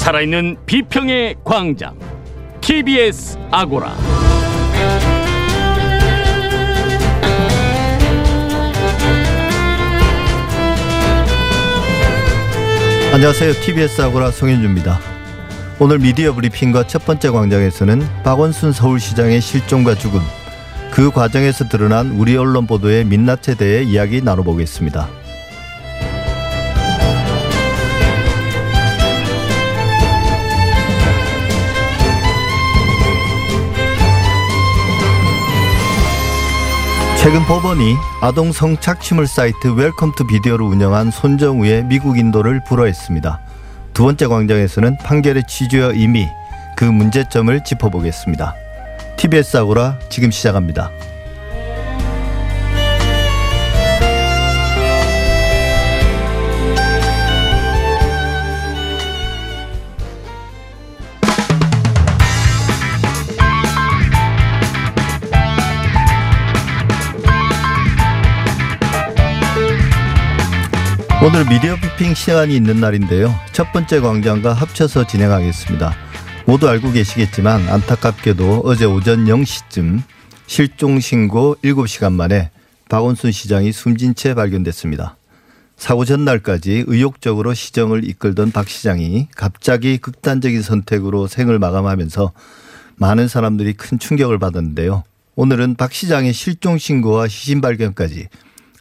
살아있는 비평의 광장 KBS 아고라. 안녕하세요. TBS 아고라 송현주입니다. 오늘 미디어 브리핑과 첫 번째 광장에서는 박원순 서울시장의 실종과 죽음, 그 과정에서 드러난 우리 언론 보도의 민낯에 대해 이야기 나눠보겠습니다. 최근 법원이 아동 성착취물 사이트 웰컴 투 비디오를 운영한 손정우의 미국 인도를 불허했습니다. 두 번째 광장에서는 판결의 취지와 의미, 그 문제점을 짚어보겠습니다. TBS 아고라 지금 시작합니다. 오늘 미디어 브리핑 시간이 있는 날인데요. 첫 번째 광장과 합쳐서 진행하겠습니다. 모두 알고 계시겠지만 안타깝게도 어제 오전 0시쯤 실종신고 7시간 만에 박원순 시장이 숨진 채 발견됐습니다. 사고 전날까지 의욕적으로 시정을 이끌던 박 시장이 갑자기 극단적인 선택으로 생을 마감하면서 많은 사람들이 큰 충격을 받았는데요. 오늘은 박 시장의 실종신고와 시신발견까지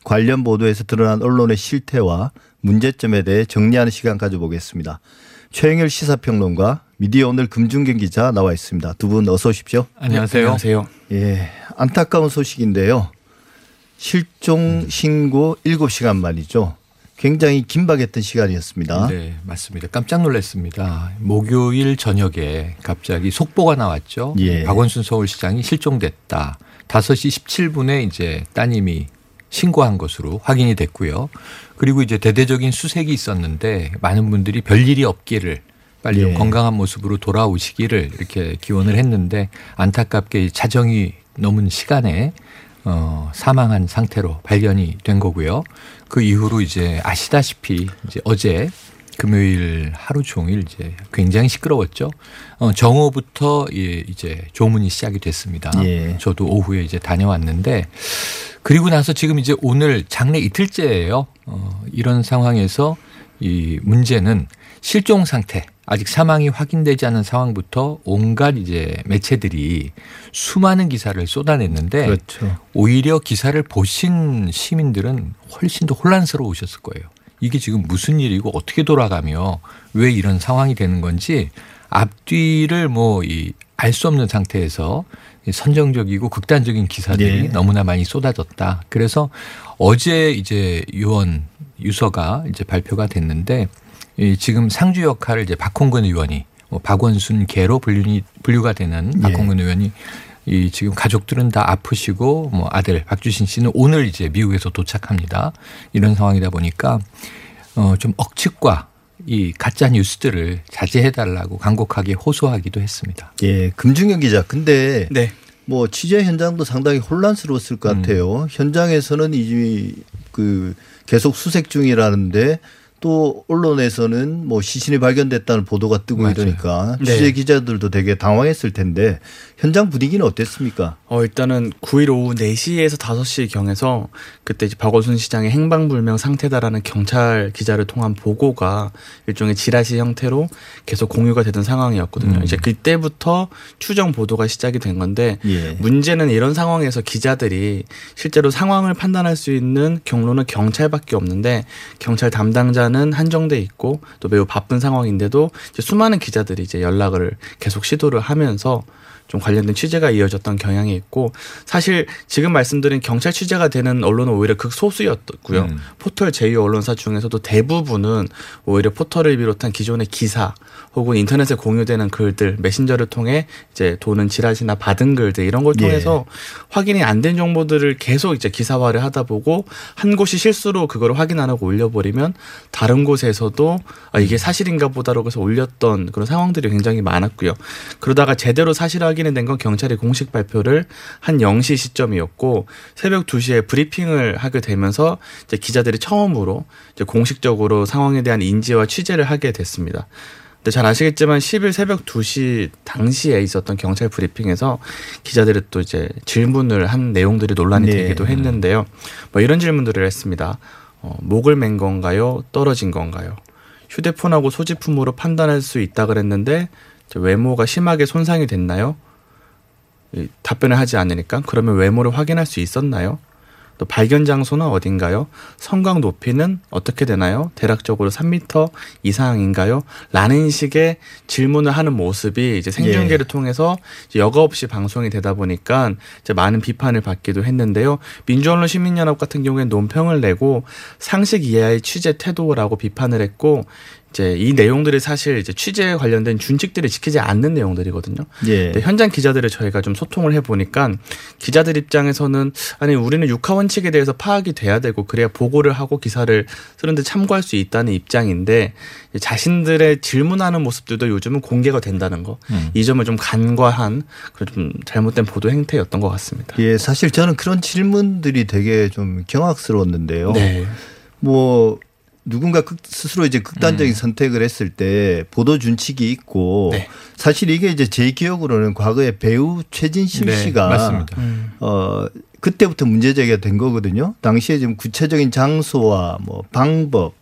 관련 보도에서 드러난 언론의 실태와 문제점에 대해 정리하는 시간 가져보겠습니다. 최행렬 시사평론가, 미디어오늘 금준경 기자 나와 있습니다. 두 분 어서 오십시오. 안녕하세요. 안녕하세요. 예, 안타까운 소식인데요. 실종 신고 7시간 만이죠. 굉장히 긴박했던 시간이었습니다. 네, 맞습니다. 깜짝 놀랐습니다. 목요일 저녁에 갑자기 속보가 나왔죠. 예. 박원순 서울시장이 실종됐다. 5시 17분에 이제 따님이 신고한 것으로 확인이 됐고요. 그리고 이제 대대적인 수색이 있었는데 많은 분들이 별일이 없기를, 빨리 예, 건강한 모습으로 돌아오시기를 이렇게 기원을 했는데 안타깝게 자정이 넘은 시간에 사망한 상태로 발견이 된 거고요. 그 이후로 이제 아시다시피 이제 어제 금요일 하루 종일 이제 굉장히 시끄러웠죠. 정오부터 이제 조문이 시작이 됐습니다. 예. 저도 오후에 이제 다녀왔는데, 그리고 나서 지금 이제 오늘 장례 이틀째예요. 이런 상황에서 이 문제는 실종 상태, 아직 사망이 확인되지 않은 상황부터 온갖 이제 매체들이 수많은 기사를 쏟아냈는데, 그렇죠, 오히려 기사를 보신 시민들은 훨씬 더 혼란스러우셨을 거예요. 이게 지금 무슨 일이고 어떻게 돌아가며 왜 이런 상황이 되는 건지 앞뒤를 뭐 알 수 없는 상태에서 선정적이고 극단적인 기사들이, 네, 너무나 많이 쏟아졌다. 그래서 어제 이제 요원 유서가 이제 발표가 됐는데, 지금 상주 역할을 이제 박홍근 의원이, 박원순 계로 분류가 되는 박홍근, 네, 의원이, 이 지금 가족들은 다 아프시고 뭐 아들 박주신 씨는 오늘 이제 미국에서 도착합니다. 이런 상황이다 보니까 좀 억측과 이 가짜 뉴스들을 자제해달라고 간곡하게 호소하기도 했습니다. 예, 금준경 기자. 근데 네, 뭐 취재 현장도 상당히 혼란스러웠을 것 같아요. 현장에서는 이미 그 계속 수색 중이라는데, 또 언론에서는 뭐 시신이 발견됐다는 보도가 뜨고, 맞아요, 이러니까 취재, 네, 기자들도 되게 당황했을 텐데 현장 분위기는 어땠습니까? 일단은 9일 오후 4시에서 5시경에서 그때 이제 박원순 시장의 행방불명 상태다라는 경찰 기자를 통한 보고가 일종의 지라시 형태로 계속 공유가 되던 상황이었거든요. 이제 그때부터 추정 보도가 시작이 된 건데, 예, 문제는 이런 상황에서 기자들이 실제로 상황을 판단할 수 있는 경로는 경찰밖에 없는데, 경찰 담당자 는 한정돼 있고 또 매우 바쁜 상황인데도 이제 수많은 기자들이 이제 연락을 계속 시도를 하면서 좀 관련된 취재가 이어졌던 경향이 있고, 사실 지금 말씀드린 경찰 취재가 되는 언론은 오히려 극소수였고요. 포털 제2 언론사 중에서도 대부분은 오히려 포털을 비롯한 기존의 기사 혹은 인터넷에 공유되는 글들, 메신저를 통해 이제 도는 지라시나 받은 글들 이런 걸 통해서, 예, 확인이 안 된 정보들을 계속 이제 기사화를 하다 보고, 한 곳이 실수로 그걸 확인 안 하고 올려버리면 다른 곳에서도 아, 이게 사실인가 보다라고 해서 올렸던 그런 상황들이 굉장히 많았고요. 그러다가 제대로 사실 확인이 된 건 경찰이 공식 발표를 한 0시 시점이었고, 새벽 2시에 브리핑을 하게 되면서 이제 기자들이 처음으로 이제 공식적으로 상황에 대한 인지와 취재를 하게 됐습니다. 잘 아시겠지만 10일 새벽 2시 당시에 있었던 경찰 브리핑에서 기자들이 또 이제 질문을 한 내용들이 논란이 되기도 했는데요. 뭐 이런 질문들을 했습니다. 목을 맨 건가요? 떨어진 건가요? 휴대폰하고 소지품으로 판단할 수 있다 그랬는데 외모가 심하게 손상이 됐나요? 답변을 하지 않으니까 그러면 외모를 확인할 수 있었나요? 또 발견 장소는 어딘가요? 성곽 높이는 어떻게 되나요? 대략적으로 3m 이상인가요? 라는 식의 질문을 하는 모습이 이제 생중계를 통해서 이제 여과 없이 방송이 되다 보니까 이제 많은 비판을 받기도 했는데요. 민주 언론 시민연합 같은 경우에는 논평을 내고 상식 이하의 취재 태도라고 비판을 했고, 이제 이 내용들이 사실 이제 취재에 관련된 준칙들을 지키지 않는 내용들이거든요. 근데 현장 기자들을 저희가 좀 소통을 해보니까 기자들 입장에서는 아니 우리는 육하원칙에 대해서 파악이 돼야 되고 그래야 보고를 하고 기사를 쓰는데 참고할 수 있다는 입장인데, 자신들의 질문하는 모습들도 요즘은 공개가 된다는 거, 이 점을 좀 간과한 그런 좀 잘못된 보도 행태였던 것 같습니다. 예, 사실 저는 그런 질문들이 되게 좀 경악스러웠는데요. 네. 뭐 누군가 스스로 이제 극단적인 선택을 했을 때 보도 준칙이 있고, 네. 사실 이게 이제 제 기억으로는 과거에 배우 최진실 씨가 맞습니다. 그때부터 문제 제기가 된 거거든요. 당시에 지금 구체적인 장소와 뭐 방법,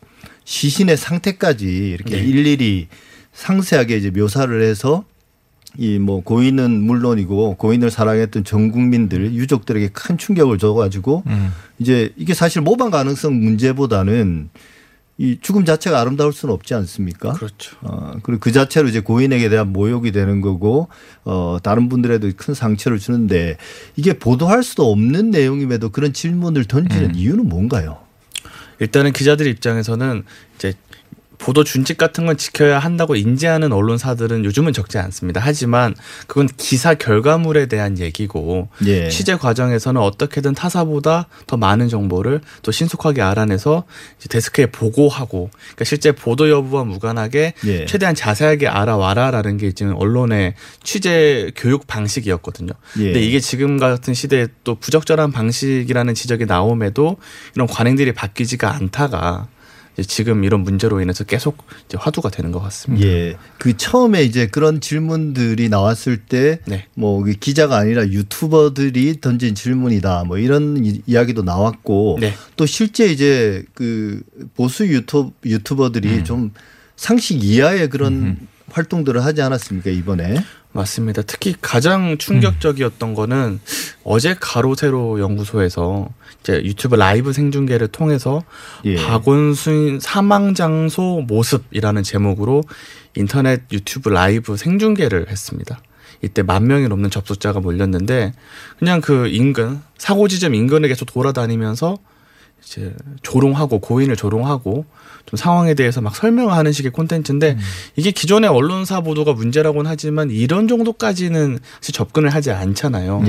시신의 상태까지 이렇게 일일이 상세하게 이제 묘사를 해서 이 뭐 고인은 물론이고 고인을 사랑했던 전 국민들 유족들에게 큰 충격을 줘가지고 이제 이게 사실 모방 가능성 문제보다는 이 죽음 자체가 아름다울 수는 없지 않습니까? 그렇죠. 그리고 그 자체로 이제 고인에게 대한 모욕이 되는 거고, 다른 분들에도 큰 상처를 주는데 이게 보도할 수도 없는 내용임에도 그런 질문을 던지는 이유는 뭔가요? 일단은 기자들 입장에서는 이제 보도 준칙 같은 건 지켜야 한다고 인지하는 언론사들은 요즘은 적지 않습니다. 하지만 그건 기사 결과물에 대한 얘기고, 취재 과정에서는 어떻게든 타사보다 더 많은 정보를 또 신속하게 알아내서 이제 데스크에 보고하고, 그러니까 실제 보도 여부와 무관하게 최대한 자세하게 알아와라라는 게 지금 언론의 취재 교육 방식이었거든요. 근데 이게 지금 같은 시대에 또 부적절한 방식이라는 지적이 나옴에도 이런 관행들이 바뀌지가 않다가 지금 이런 문제로 인해서 계속 이제 화두가 되는 것 같습니다. 예, 그 처음에 이제 그런 질문들이 나왔을 때, 뭐 기자가 아니라 유튜버들이 던진 질문이다, 뭐 이런 이야기도 나왔고, 또 실제 이제 그 보수 유튜버들이 좀 상식 이하의 그런 활동들을 하지 않았습니까 이번에? 맞습니다. 특히 가장 충격적이었던 거는 어제 가로세로 연구소에서 이제 유튜브 라이브 생중계를 통해서 박원순 사망 장소 모습이라는 제목으로 인터넷 유튜브 라이브 생중계를 했습니다. 이때 10,000명이 넘는 접속자가 몰렸는데 그냥 그 인근 사고 지점 인근에 계속 돌아다니면서 이제 조롱하고 고인을 조롱하고 좀 상황에 대해서 막 설명하는 식의 콘텐츠인데, 이게 기존의 언론사 보도가 문제라고는 하지만 이런 정도까지는 사실 접근을 하지 않잖아요.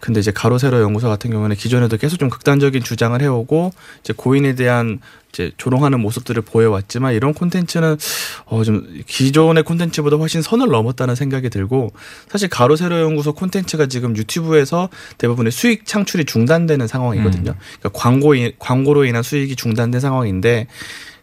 근데 이제 가로세로 연구소 같은 경우는 기존에도 계속 좀 극단적인 주장을 해오고 이제 고인에 대한 이제 조롱하는 모습들을 보여왔지만 이런 콘텐츠는 좀 기존의 콘텐츠보다 훨씬 선을 넘었다는 생각이 들고, 사실 가로세로 연구소 콘텐츠가 지금 유튜브에서 대부분의 수익 창출이 중단되는 상황이거든요. 그러니까 광고로 인한 수익이 중단된 상황인데,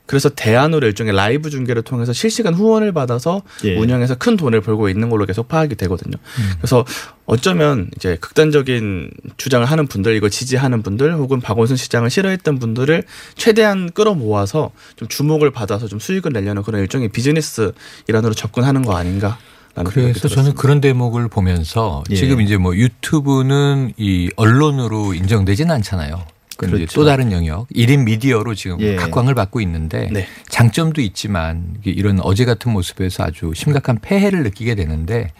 그래서 대안으로 일종의 라이브 중계를 통해서 실시간 후원을 받아서 운영해서 큰 돈을 벌고 있는 걸로 계속 파악이 되거든요. 그래서 어쩌면 이제 극단적인 주장을 하는 분들, 이거 지지하는 분들, 혹은 박원순 시장을 싫어했던 분들을 최대한 끌어모아서 좀 주목을 받아서 좀 수익을 내려는 그런 일종의 비즈니스 일환으로 접근하는 거 아닌가. 그래서 저는 그런 대목을 보면서 지금 이제 뭐 유튜브는 이 언론으로 인정되진 않잖아요. 그렇죠. 또 다른 영역 1인 미디어로 지금 각광을 받고 있는데 장점도 있지만 이런 어제 같은 모습에서 아주 심각한 폐해를 느끼게 되는데,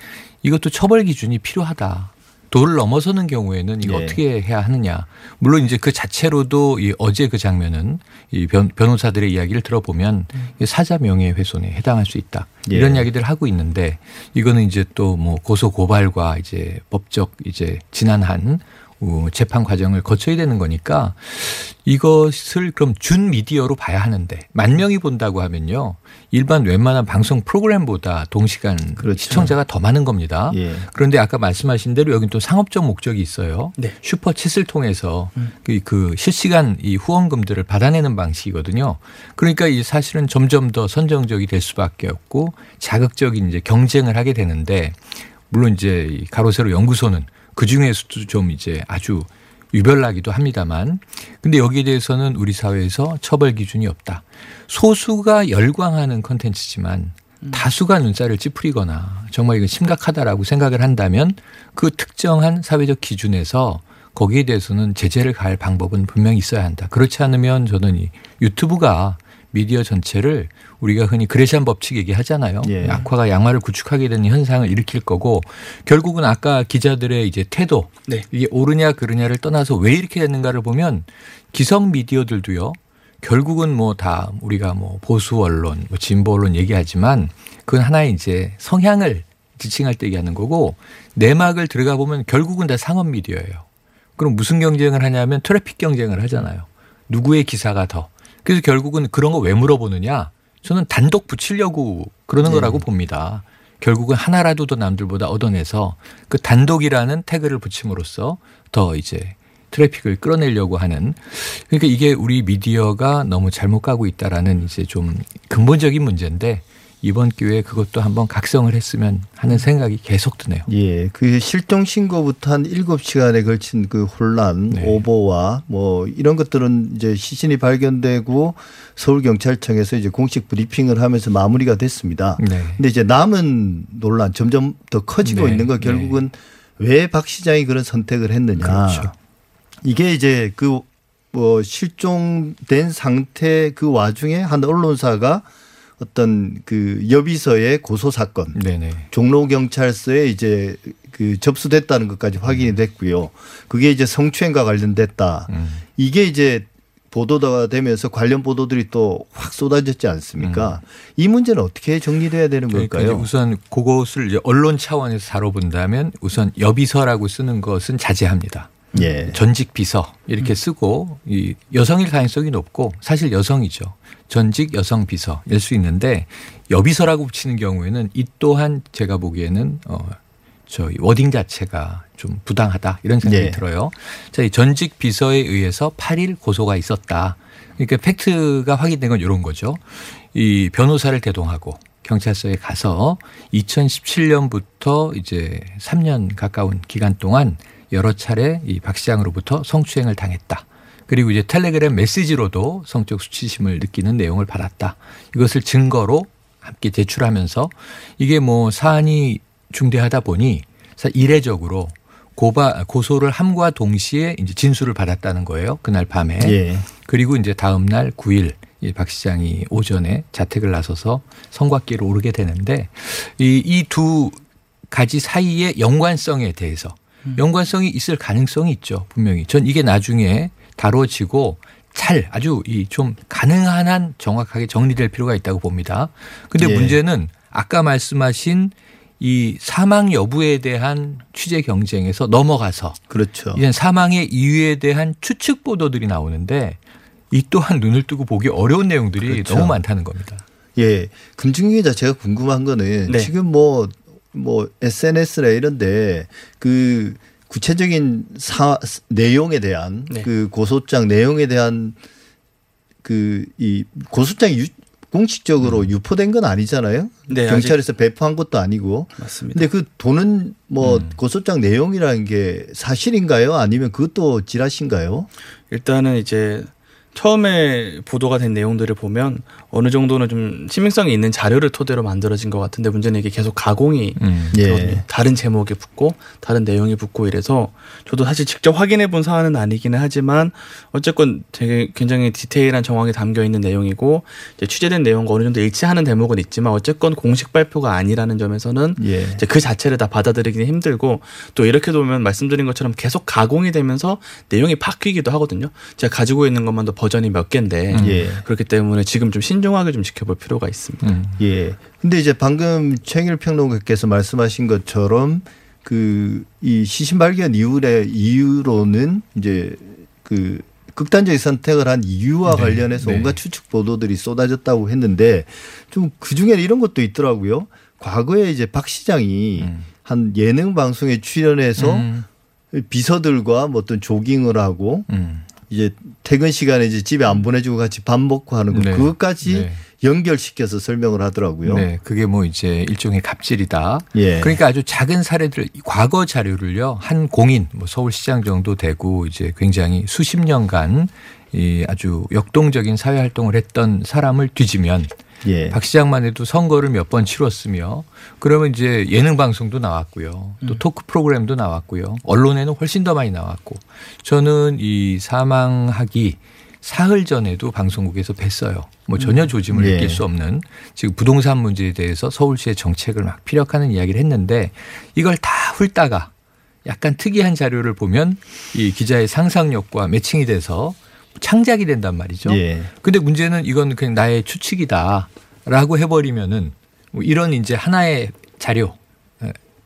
이것도 처벌 기준이 필요하다. 도를 넘어서는 경우에는 이거 어떻게 해야 하느냐. 물론 이제 그 자체로도 이 어제 그 장면은 이 변호사들의 이야기를 들어보면 사자 명예훼손에 해당할 수 있다. 이런 이야기들을 하고 있는데, 이거는 이제 또 뭐 고소 고발과 이제 법적 이제 지난한 재판 과정을 거쳐야 되는 거니까 이것을 그럼 준 미디어로 봐야 하는데 만 명이 본다고 하면요. 일반 웬만한 방송 프로그램보다 동시간 그렇죠. 시청자가 더 많은 겁니다. 예. 그런데 아까 말씀하신 대로 여긴 또 상업적 목적이 있어요. 네. 슈퍼챗을 통해서 그 실시간 이 후원금들을 받아내는 방식이거든요. 그러니까 이 사실은 점점 더 선정적이 될 수밖에 없고 자극적인 이제 경쟁을 하게 되는데 물론 이제 가로세로 연구소는 그 중에서도 좀 이제 아주 유별나기도 합니다만 근데 여기에 대해서는 우리 사회에서 처벌 기준이 없다. 소수가 열광하는 콘텐츠지만 다수가 눈살을 찌푸리거나 정말 이건 심각하다라고 생각을 한다면 그 특정한 사회적 기준에서 거기에 대해서는 제재를 가할 방법은 분명히 있어야 한다. 그렇지 않으면 저는 이 유튜브가 미디어 전체를 우리가 흔히 그레시안 법칙 얘기하잖아요. 예. 약화가 양화를 구축하게 되는 현상을 일으킬 거고 결국은 아까 기자들의 이제 태도 네. 이게 옳으냐 그르냐를 떠나서 왜 이렇게 됐는가를 보면 기성 미디어들도요. 결국은 뭐 다 우리가 뭐 보수 언론, 뭐 진보 언론 얘기하지만 그건 하나의 이제 성향을 지칭할 때 얘기하는 거고 내막을 들어가 보면 결국은 다 상업 미디어예요. 그럼 무슨 경쟁을 하냐면 트래픽 경쟁을 하잖아요. 누구의 기사가 더. 그래서 결국은 그런 거 왜 물어보느냐. 저는 단독 붙이려고 그러는 거라고 봅니다. 결국은 하나라도 더 남들보다 얻어내서 그 단독이라는 태그를 붙임으로써 더 이제 트래픽을 끌어내려고 하는 그러니까 이게 우리 미디어가 너무 잘못 가고 있다라는 이제 좀 근본적인 문제인데 이번 기회에 그것도 한번 각성을 했으면 하는 생각이 계속 드네요. 예. 그 실종 신고부터 한 7시간에 걸친 그 혼란, 네. 오보와 뭐 이런 것들은 이제 시신이 발견되고 서울경찰청에서 이제 공식 브리핑을 하면서 마무리가 됐습니다. 네. 근데 이제 남은 논란 점점 더 커지고 네. 있는 거 결국은 네. 왜 박 시장이 그런 선택을 했느냐. 그렇죠. 이게 이제 그 뭐 실종된 상태 그 와중에 한 언론사가 어떤 그 여비서의 고소 사건, 네네. 종로 경찰서에 이제 그 접수됐다는 것까지 확인이 됐고요. 그게 이제 성추행과 관련됐다. 이게 이제 보도가 되면서 관련 보도들이 또 확 쏟아졌지 않습니까? 이 문제는 어떻게 정리돼야 되는 걸까요? 우선 그것을 이제 언론 차원에서 다뤄본다면 우선 여비서라고 쓰는 것은 자제합니다. 예. 전직 비서 이렇게 쓰고 이 여성일 가능성이 높고 사실 여성이죠. 전직 여성 비서일 수 있는데 여비서라고 붙이는 경우에는 이 또한 제가 보기에는 저 워딩 자체가 좀 부당하다 이런 생각이 예. 들어요. 자, 이 전직 비서에 의해서 8일 고소가 있었다. 그러니까 팩트가 확인된 건 이런 거죠. 이 변호사를 대동하고 경찰서에 가서 2017년부터 이제 3년 가까운 기간 동안 여러 차례 이 박 시장으로부터 성추행을 당했다. 그리고 이제 텔레그램 메시지로도 성적 수치심을 느끼는 내용을 받았다. 이것을 증거로 함께 제출하면서 이게 뭐 사안이 중대하다 보니 이례적으로 고소를 함과 동시에 이제 진술을 받았다는 거예요. 그날 밤에. 예. 그리고 이제 다음 날 9일 이 박 시장이 오전에 자택을 나서서 성곽길을 오르게 되는데 이 두 가지 사이의 연관성에 대해서 연관성이 있을 가능성이 있죠. 분명히. 전 이게 나중에 다뤄지고 잘 아주 이 좀 가능한 한 정확하게 정리될 필요가 있다고 봅니다. 그런데 예. 문제는 아까 말씀하신 이 사망 여부에 대한 취재 경쟁에서 넘어가서 그렇죠. 이제 사망의 이유에 대한 추측 보도들이 나오는데 이 또한 눈을 뜨고 보기 어려운 내용들이 그렇죠. 너무 많다는 겁니다. 예, 금준경 기자 제가 궁금한 거는 네. 지금 뭐 SNS나 이런데 그 구체적인 내용에 대한 네. 그 고소장 내용에 대한 그 이 고소장이 공식적으로 유포된 건 아니잖아요. 네, 경찰에서 배포한 것도 아니고. 맞습니다. 근데 그 돈은 뭐 고소장 내용이라는 게 사실인가요? 아니면 그것도 지라신가요? 일단은 이제 처음에 보도가 된 내용들을 보면 어느 정도는 좀 신빙성이 있는 자료를 토대로 만들어진 것 같은데 문제는 이게 계속 가공이 예. 다른 제목에 붙고 다른 내용이 붙고 이래서 저도 사실 직접 확인해 본 사안은 아니기는 하지만 어쨌건 되게 굉장히 디테일한 정황이 담겨 있는 내용이고 이제 취재된 내용과 어느 정도 일치하는 대목은 있지만 어쨌건 공식 발표가 아니라는 점에서는 예. 이제 그 자체를 다 받아들이기는 힘들고 또 이렇게 보면 말씀드린 것처럼 계속 가공이 되면서 내용이 바뀌기도 하거든요. 제가 가지고 있는 것만 더 버전이 몇 개인데 예. 그렇기 때문에 지금 좀 신중하게 좀 지켜볼 필요가 있습니다. 예. 근데 이제 방금 최행렬 평론가께서 말씀하신 것처럼 그 이 시신발견 이후의 이유로는 이제 그 극단적인 선택을 한 이유와 네. 관련해서 온갖 추측 보도들이 쏟아졌다고 했는데 좀 그중에는 이런 것도 있더라고요. 과거에 이제 박 시장이 한 예능 방송에 출연해서 비서들과 뭐 어떤 조깅을 하고 이제 퇴근 시간에 이제 집에 안 보내주고 같이 밥 먹고 하는 거 네. 그것까지 네. 연결시켜서 설명을 하더라고요. 네, 그게 뭐 이제 일종의 갑질이다. 예. 그러니까 아주 작은 사례들, 과거 자료를요 한 공인, 뭐 서울시장 정도 되고 이제 굉장히 수십 년간 이 아주 역동적인 사회 활동을 했던 사람을 뒤지면 예. 박 시장만 해도 선거를 몇 번 치렀으며 그러면 이제 예능 방송도 나왔고요. 또 토크 프로그램도 나왔고요. 언론에는 훨씬 더 많이 나왔고 저는 이 사망하기 사흘 전에도 방송국에서 뵀어요. 뭐 전혀 조짐을 느낄 수 없는 지금 부동산 문제에 대해서 서울시의 정책을 막 피력하는 이야기를 했는데 이걸 다 훑다가 약간 특이한 자료를 보면 이 기자의 상상력과 매칭이 돼서 창작이 된단 말이죠. 예. 근데 문제는 이건 그냥 나의 추측이다라고 해버리면은 뭐 이런 이제 하나의 자료,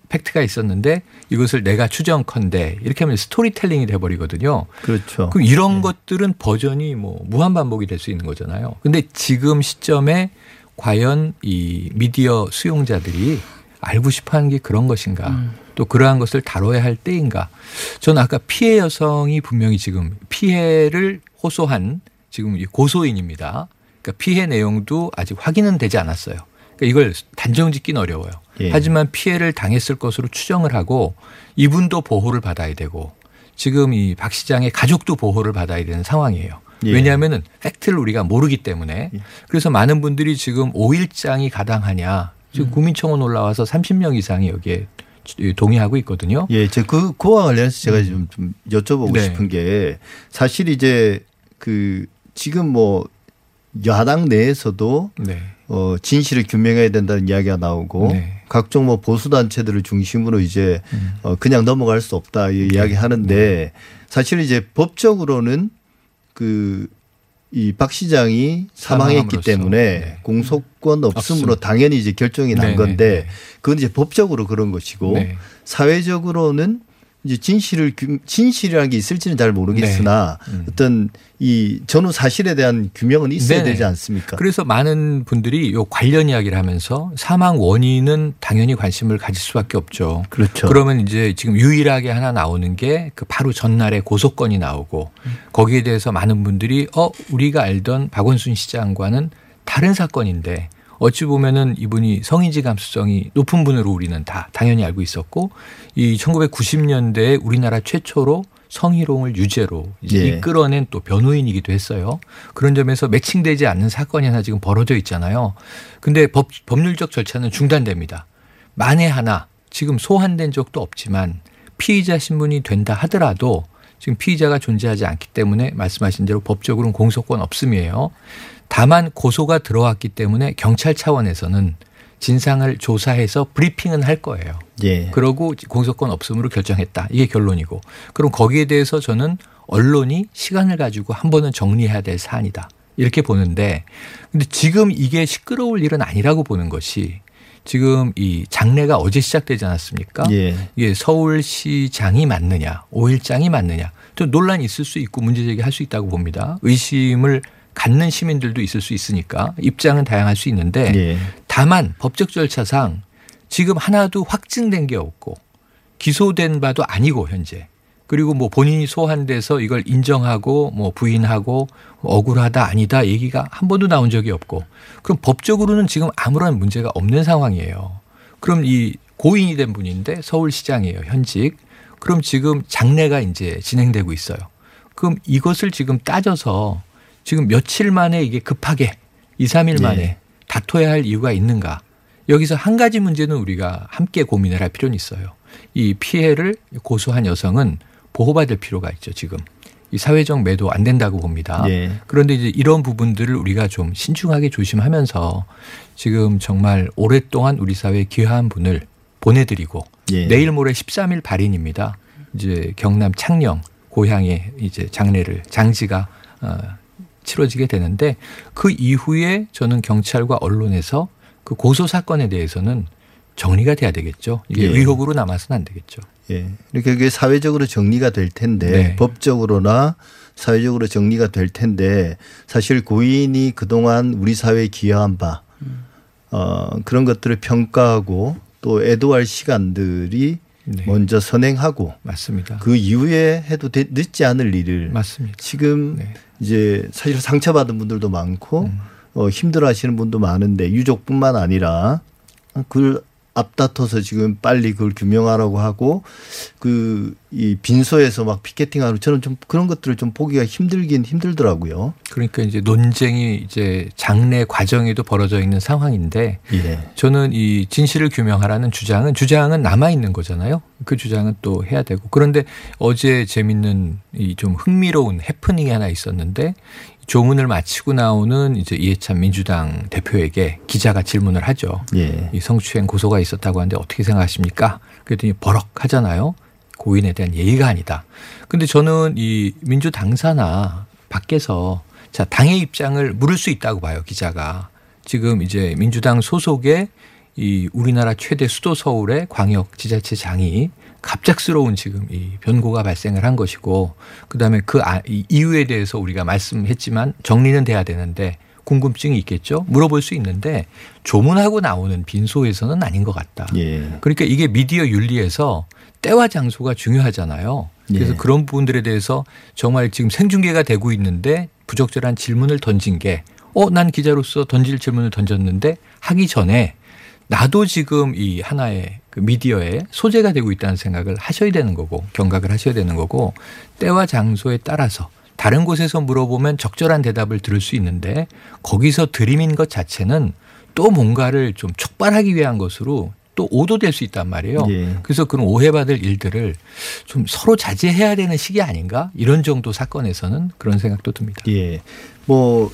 팩트가 있었는데 이것을 내가 추정컨대 이렇게 하면 스토리텔링이 돼버리거든요. 그렇죠. 그럼 이런 것들은 버전이 뭐 무한반복이 될 수 있는 거잖아요. 근데 지금 시점에 과연 이 미디어 수용자들이 알고 싶어 하는 게 그런 것인가 또 그러한 것을 다뤄야 할 때인가. 저는 아까 피해 여성이 분명히 지금 피해를 호소한 지금 고소인입니다. 그러니까 피해 내용도 아직 확인은 되지 않았어요. 그러니까 이걸 단정짓기는 어려워요. 예. 하지만 피해를 당했을 것으로 추정을 하고 이분도 보호를 받아야 되고 지금 이 박 시장의 가족도 보호를 받아야 되는 상황이에요. 예. 왜냐하면 팩트를 우리가 모르기 때문에 그래서 많은 분들이 지금 5일장이 가당하냐 지금 국민청원 올라와서 30명 이상이 여기에 동의하고 있거든요. 예, 그와 관련해서 제가 좀 여쭤보고 네. 싶은 게 사실 이제 그 지금 뭐 야당 내에서도 네. 진실을 규명해야 된다는 이야기가 나오고 네. 각종 뭐 보수 단체들을 중심으로 이제 그냥 넘어갈 수 없다 이 이야기 하는데 사실 이제 법적으로는 그 이 박 시장이 사망했기 때문에 네. 공소권 없음으로 당연히 이제 결정이 난 네네. 건데 그건 이제 법적으로 그런 것이고 네. 사회적으로는 이제 진실이라는 게 있을지는 잘 모르겠으나 네. 어떤 이 전후 사실에 대한 규명은 있어야 네네. 되지 않습니까? 그래서 많은 분들이 요 관련 이야기를 하면서 사망 원인은 당연히 관심을 가질 수밖에 없죠. 그렇죠. 그러면 이제 지금 유일하게 하나 나오는 게 그 바로 전날에 고소건이 나오고 거기에 대해서 많은 분들이 우리가 알던 박원순 시장과는 다른 사건인데 어찌 보면은 이분이 성인지 감수성이 높은 분으로 우리는 다 당연히 알고 있었고 이 1990년대에 우리나라 최초로 성희롱을 유죄로 이제 이끌어낸 또 변호인이기도 했어요. 그런 점에서 매칭되지 않는 사건이 하나 지금 벌어져 있잖아요. 근데 법률적 절차는 중단됩니다. 만에 하나 지금 소환된 적도 없지만 피의자 신분이 된다 하더라도 지금 피의자가 존재하지 않기 때문에 말씀하신 대로 법적으로는 공소권 없음이에요. 다만 고소가 들어왔기 때문에 경찰 차원에서는 진상을 조사해서 브리핑은 할 거예요. 예. 그러고 공소권 없음으로 결정했다. 이게 결론이고. 그럼 거기에 대해서 저는 언론이 시간을 가지고 한 번은 정리해야 될 사안이다. 이렇게 보는데 근데 지금 이게 시끄러울 일은 아니라고 보는 것이 지금 이 장례가 어제 시작되지 않았습니까? 예. 이게 서울시장이 맞느냐 5일장이 맞느냐 좀 논란이 있을 수 있고 문제제기할 수 있다고 봅니다. 의심을 갖는 시민들도 있을 수 있으니까 입장은 다양할 수 있는데 예. 다만 법적 절차상 지금 하나도 확증된 게 없고 기소된 바도 아니고 현재 그리고 뭐 본인이 소환돼서 이걸 인정하고 뭐 부인하고 억울하다 아니다 얘기가 한 번도 나온 적이 없고 그럼 법적으로는 지금 아무런 문제가 없는 상황이에요. 그럼 이 고인이 된 분인데 서울시장이에요. 현직. 그럼 지금 장례가 이제 진행되고 있어요. 그럼 이것을 지금 따져서 지금 며칠 만에 이게 급하게 2, 3일 만에 네. 다퉈야 할 이유가 있는가. 여기서 한 가지 문제는 우리가 함께 고민을 할 필요는 있어요. 이 피해를 고소한 여성은 보호받을 필요가 있죠. 지금. 이 사회적 매도 안 된다고 봅니다. 네. 그런데 이제 이런 부분들을 우리가 좀 신중하게 조심하면서 지금 정말 오랫동안 우리 사회에 귀한 분을 보내드리고 네. 내일 모레 13일 발인입니다. 이제 경남 창녕 고향에 이제 장례를 장지가 치러지게 되는데 그 이후에 저는 경찰과 언론에서 그 고소 사건에 대해서는 정리가 돼야 되겠죠. 이게 의혹으로 남아서는 안 되겠죠. 예. 이게 사회적으로 정리가 될 텐데 법적으로나 사회적으로 정리가 될 텐데 사실 고인이 그동안 우리 사회에 기여한 바 그런 것들을 평가하고 또 애도할 시간들이 먼저 선행하고 맞습니다. 그 이후에 해도 늦지 않을 일을 맞습니다. 지금 이제 사실 상처받은 분들도 많고 힘들어하시는 분도 많은데 유족뿐만 아니라 그걸 앞다퉈서 지금 빨리 그걸 규명하라고 하고 그 이 빈소에서 막 피켓팅하는 저는 좀 그런 것들을 좀 보기가 힘들긴 힘들더라고요. 그러니까 이제 논쟁이 이제 장례 과정에도 벌어져 있는 상황인데 저는 이 진실을 규명하라는 주장은 남아 있는 거잖아요. 그 주장은 또 해야 되고 그런데 어제 재밌는 이 좀 흥미로운 해프닝이 하나 있었는데. 조문을 마치고 나오는 이제 이해찬 민주당 대표에게 기자가 질문을 하죠. 이 성추행 고소가 있었다고 하는데 어떻게 생각하십니까? 그랬더니 버럭 하잖아요. 고인에 대한 예의가 아니다. 그런데 저는 이 민주당사나 밖에서 자, 당의 입장을 물을 수 있다고 봐요. 기자가. 지금 이제 민주당 소속의 이 우리나라 최대 수도 서울의 광역 지자체장이 갑작스러운 지금 이 변고가 발생을 한 것이고 그다음에 그 이유에 대해서 우리가 말씀했지만 정리는 돼야 되는데 궁금증이 있겠죠. 물어볼 수 있는데 조문하고 나오는 빈소에서는 아닌 것 같다. 그러니까 이게 미디어 윤리에서 때와 장소가 중요하잖아요. 그래서 그런 부분들에 대해서 정말 지금 생중계가 되고 있는데 부적절한 질문을 던진 게 난 기자로서 던질 질문을 던졌는데 하기 전에 나도 지금 이 하나의 그 미디어에 소재가 되고 있다는 생각을 하셔야 되는 거고 경각을 하셔야 되는 거고 때와 장소에 따라서 다른 곳에서 물어보면 적절한 대답을 들을 수 있는데 거기서 들이민 것 자체는 또 뭔가를 좀 촉발하기 위한 것으로 또 오도될 수 있단 말이에요. 그래서 그런 오해받을 일들을 좀 서로 자제해야 되는 시기 아닌가 이런 정도 사건에서는 그런 생각도 듭니다. 뭐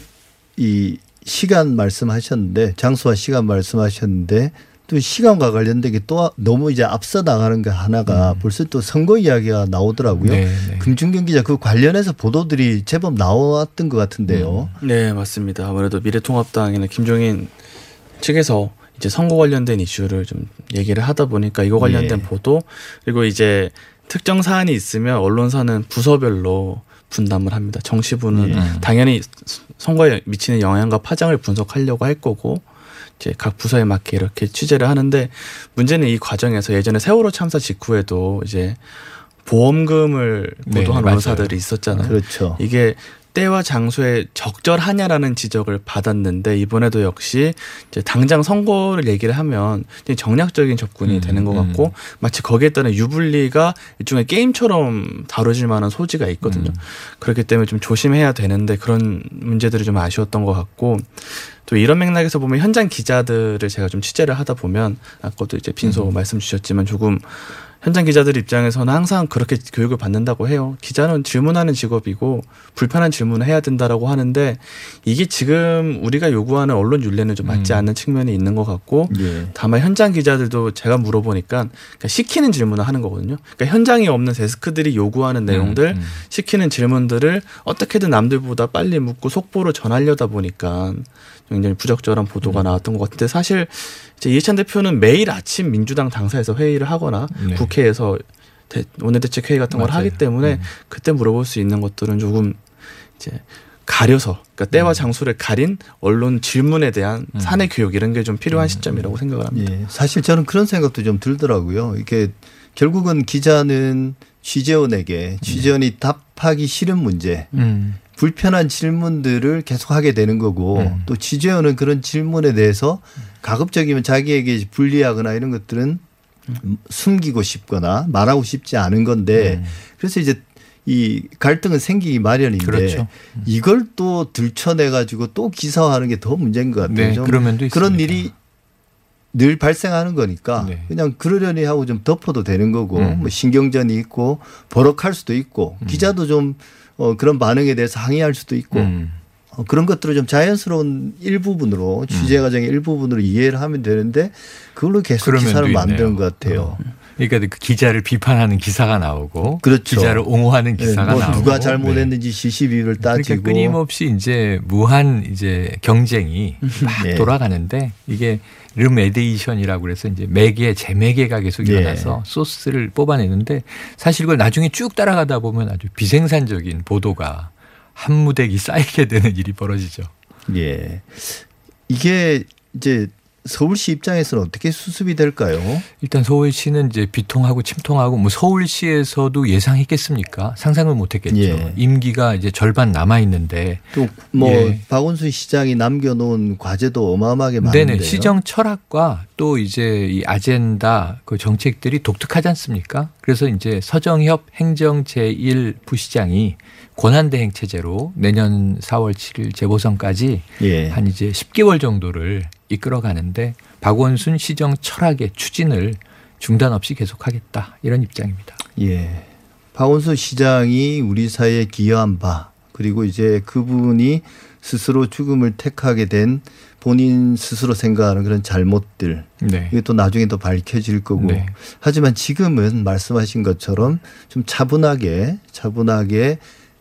이 시간 말씀하셨는데 장소와 시간 말씀하셨는데 또 시간과 관련되게 또 너무 이제 앞서 나가는 게 하나가 벌써 또 선거 이야기가 나오더라고요. 금준경 기자 그 관련해서 보도들이 제법 나왔던 것 같은데요. 네 맞습니다. 아무래도 미래통합당이나 김종인 측에서 이제 선거 관련된 이슈를 좀 얘기를 하다 보니까 이거 관련된 보도 그리고 이제 특정 사안이 있으면 언론사는 부서별로 분담을 합니다. 정치부는 당연히 선거에 미치는 영향과 파장을 분석하려고 할 거고 이제 각 부서에 맞게 이렇게 취재를 하는데 문제는 이 과정에서 예전에 세월호 참사 직후에도 이제 보험금을 보도한 언론사들이 있었잖아요. 그렇죠. 이게 때와 장소에 적절하냐라는 지적을 받았는데 이번에도 역시 이제 당장 선거를 얘기를 하면 정략적인 접근이 되는 것 같고 마치 거기에 따른 유불리가 일종의 게임처럼 다뤄질 만한 소지가 있거든요. 그렇기 때문에 좀 조심해야 되는데 그런 문제들이 좀 아쉬웠던 것 같고 또 이런 맥락에서 보면 현장 기자들을 제가 좀 취재를 하다 보면 아까도 이제 빈소 말씀 주셨지만 조금 현장 기자들 입장에서는 항상 그렇게 교육을 받는다고 해요. 기자는 질문하는 직업이고 불편한 질문을 해야 된다라고 하는데 이게 지금 우리가 요구하는 언론 윤리는 좀 맞지 않는 측면이 있는 것 같고 다만 현장 기자들도 제가 물어보니까 시키는 질문을 하는 거거든요. 그러니까 현장이 없는 데스크들이 요구하는 내용들 시키는 질문들을 어떻게든 남들보다 빨리 묻고 속보로 전하려다 보니까 굉장히 부적절한 보도가 나왔던 것 같은데 사실 이제 이해찬 대표는 매일 아침 민주당 당사에서 회의를 하거나 국회에서 원내대책회의 같은 걸 하기 때문에 그때 물어볼 수 있는 것들은 조금 이제 가려서 그러니까 때와 장소를 가린 언론 질문에 대한 사내 교육 이런 게 좀 필요한 시점이라고 생각을 합니다. 사실 저는 그런 생각도 좀 들더라고요. 이게 결국은 기자는 취재원에게 취재원이 답하기 싫은 문제 불편한 질문들을 계속하게 되는 거고 또 취재원은 그런 질문에 대해서 가급적이면 자기에게 불리하거나 이런 것들은 숨기고 싶거나 말하고 싶지 않은 건데 그래서 이제 이 갈등은 생기기 마련인데 그렇죠. 이걸 또 들춰내가지고 또 기사화하는 게 더 문제인 것 같아요. 그런 면도 있습니다. 그런 일이 늘 발생하는 거니까 그냥 그러려니 하고 좀 덮어도 되는 거고 뭐 신경전이 있고 버럭할 수도 있고 기자도 좀 그런 반응에 대해서 항의할 수도 있고 그런 것들을 좀 자연스러운 일부분으로 취재 과정의 일부분으로 이해를 하면 되는데 그걸로 계속 기사를 만드는 것 같아요. 그러니까 그 기자를 비판하는 기사가 나오고 그렇죠. 기자를 옹호하는 기사가 네, 뭐 나오고 누가 잘못했는지 네. 시시비비를 따지고 그러니까 끊임없이 이제 무한 이제 경쟁이 막 네. 돌아가는데 이게 르메디에이션이라고 그래서 이제 매개 재매개가 계속 일어나서 네. 소스를 뽑아내는데 사실 이걸 나중에 쭉 따라가다 보면 아주 비생산적인 보도가 한 무더기 쌓이게 되는 일이 벌어지죠. 예. 이게 이제 서울시 입장에서는 어떻게 수습이 될까요? 일단 서울시는 이제 비통하고 침통하고 뭐 서울시에서도 예상했겠습니까? 상상을 못했겠죠. 예. 임기가 이제 절반 남아 있는데 또 뭐 예. 박원순 시장이 남겨놓은 과제도 어마어마하게 많은데요. 네네. 시정 철학과 또 이제 이 아젠다 그 정책들이 독특하지 않습니까? 그래서 이제 서정협 행정 제1부시장이 권한대행 체제로 내년 4월 7일 재보선까지 예. 한 이제 10개월 정도를 이끌어가는데 박원순 시정 철학의 추진을 중단 없이 계속하겠다 이런 입장입니다. 예, 박원순 시장이 우리 사회에 기여한 바 그리고 이제 그분이 스스로 죽음을 택하게 된 본인 스스로 생각하는 그런 잘못들 네. 이게 또 나중에 더 밝혀질 거고 네. 하지만 지금은 말씀하신 것처럼 좀 차분하게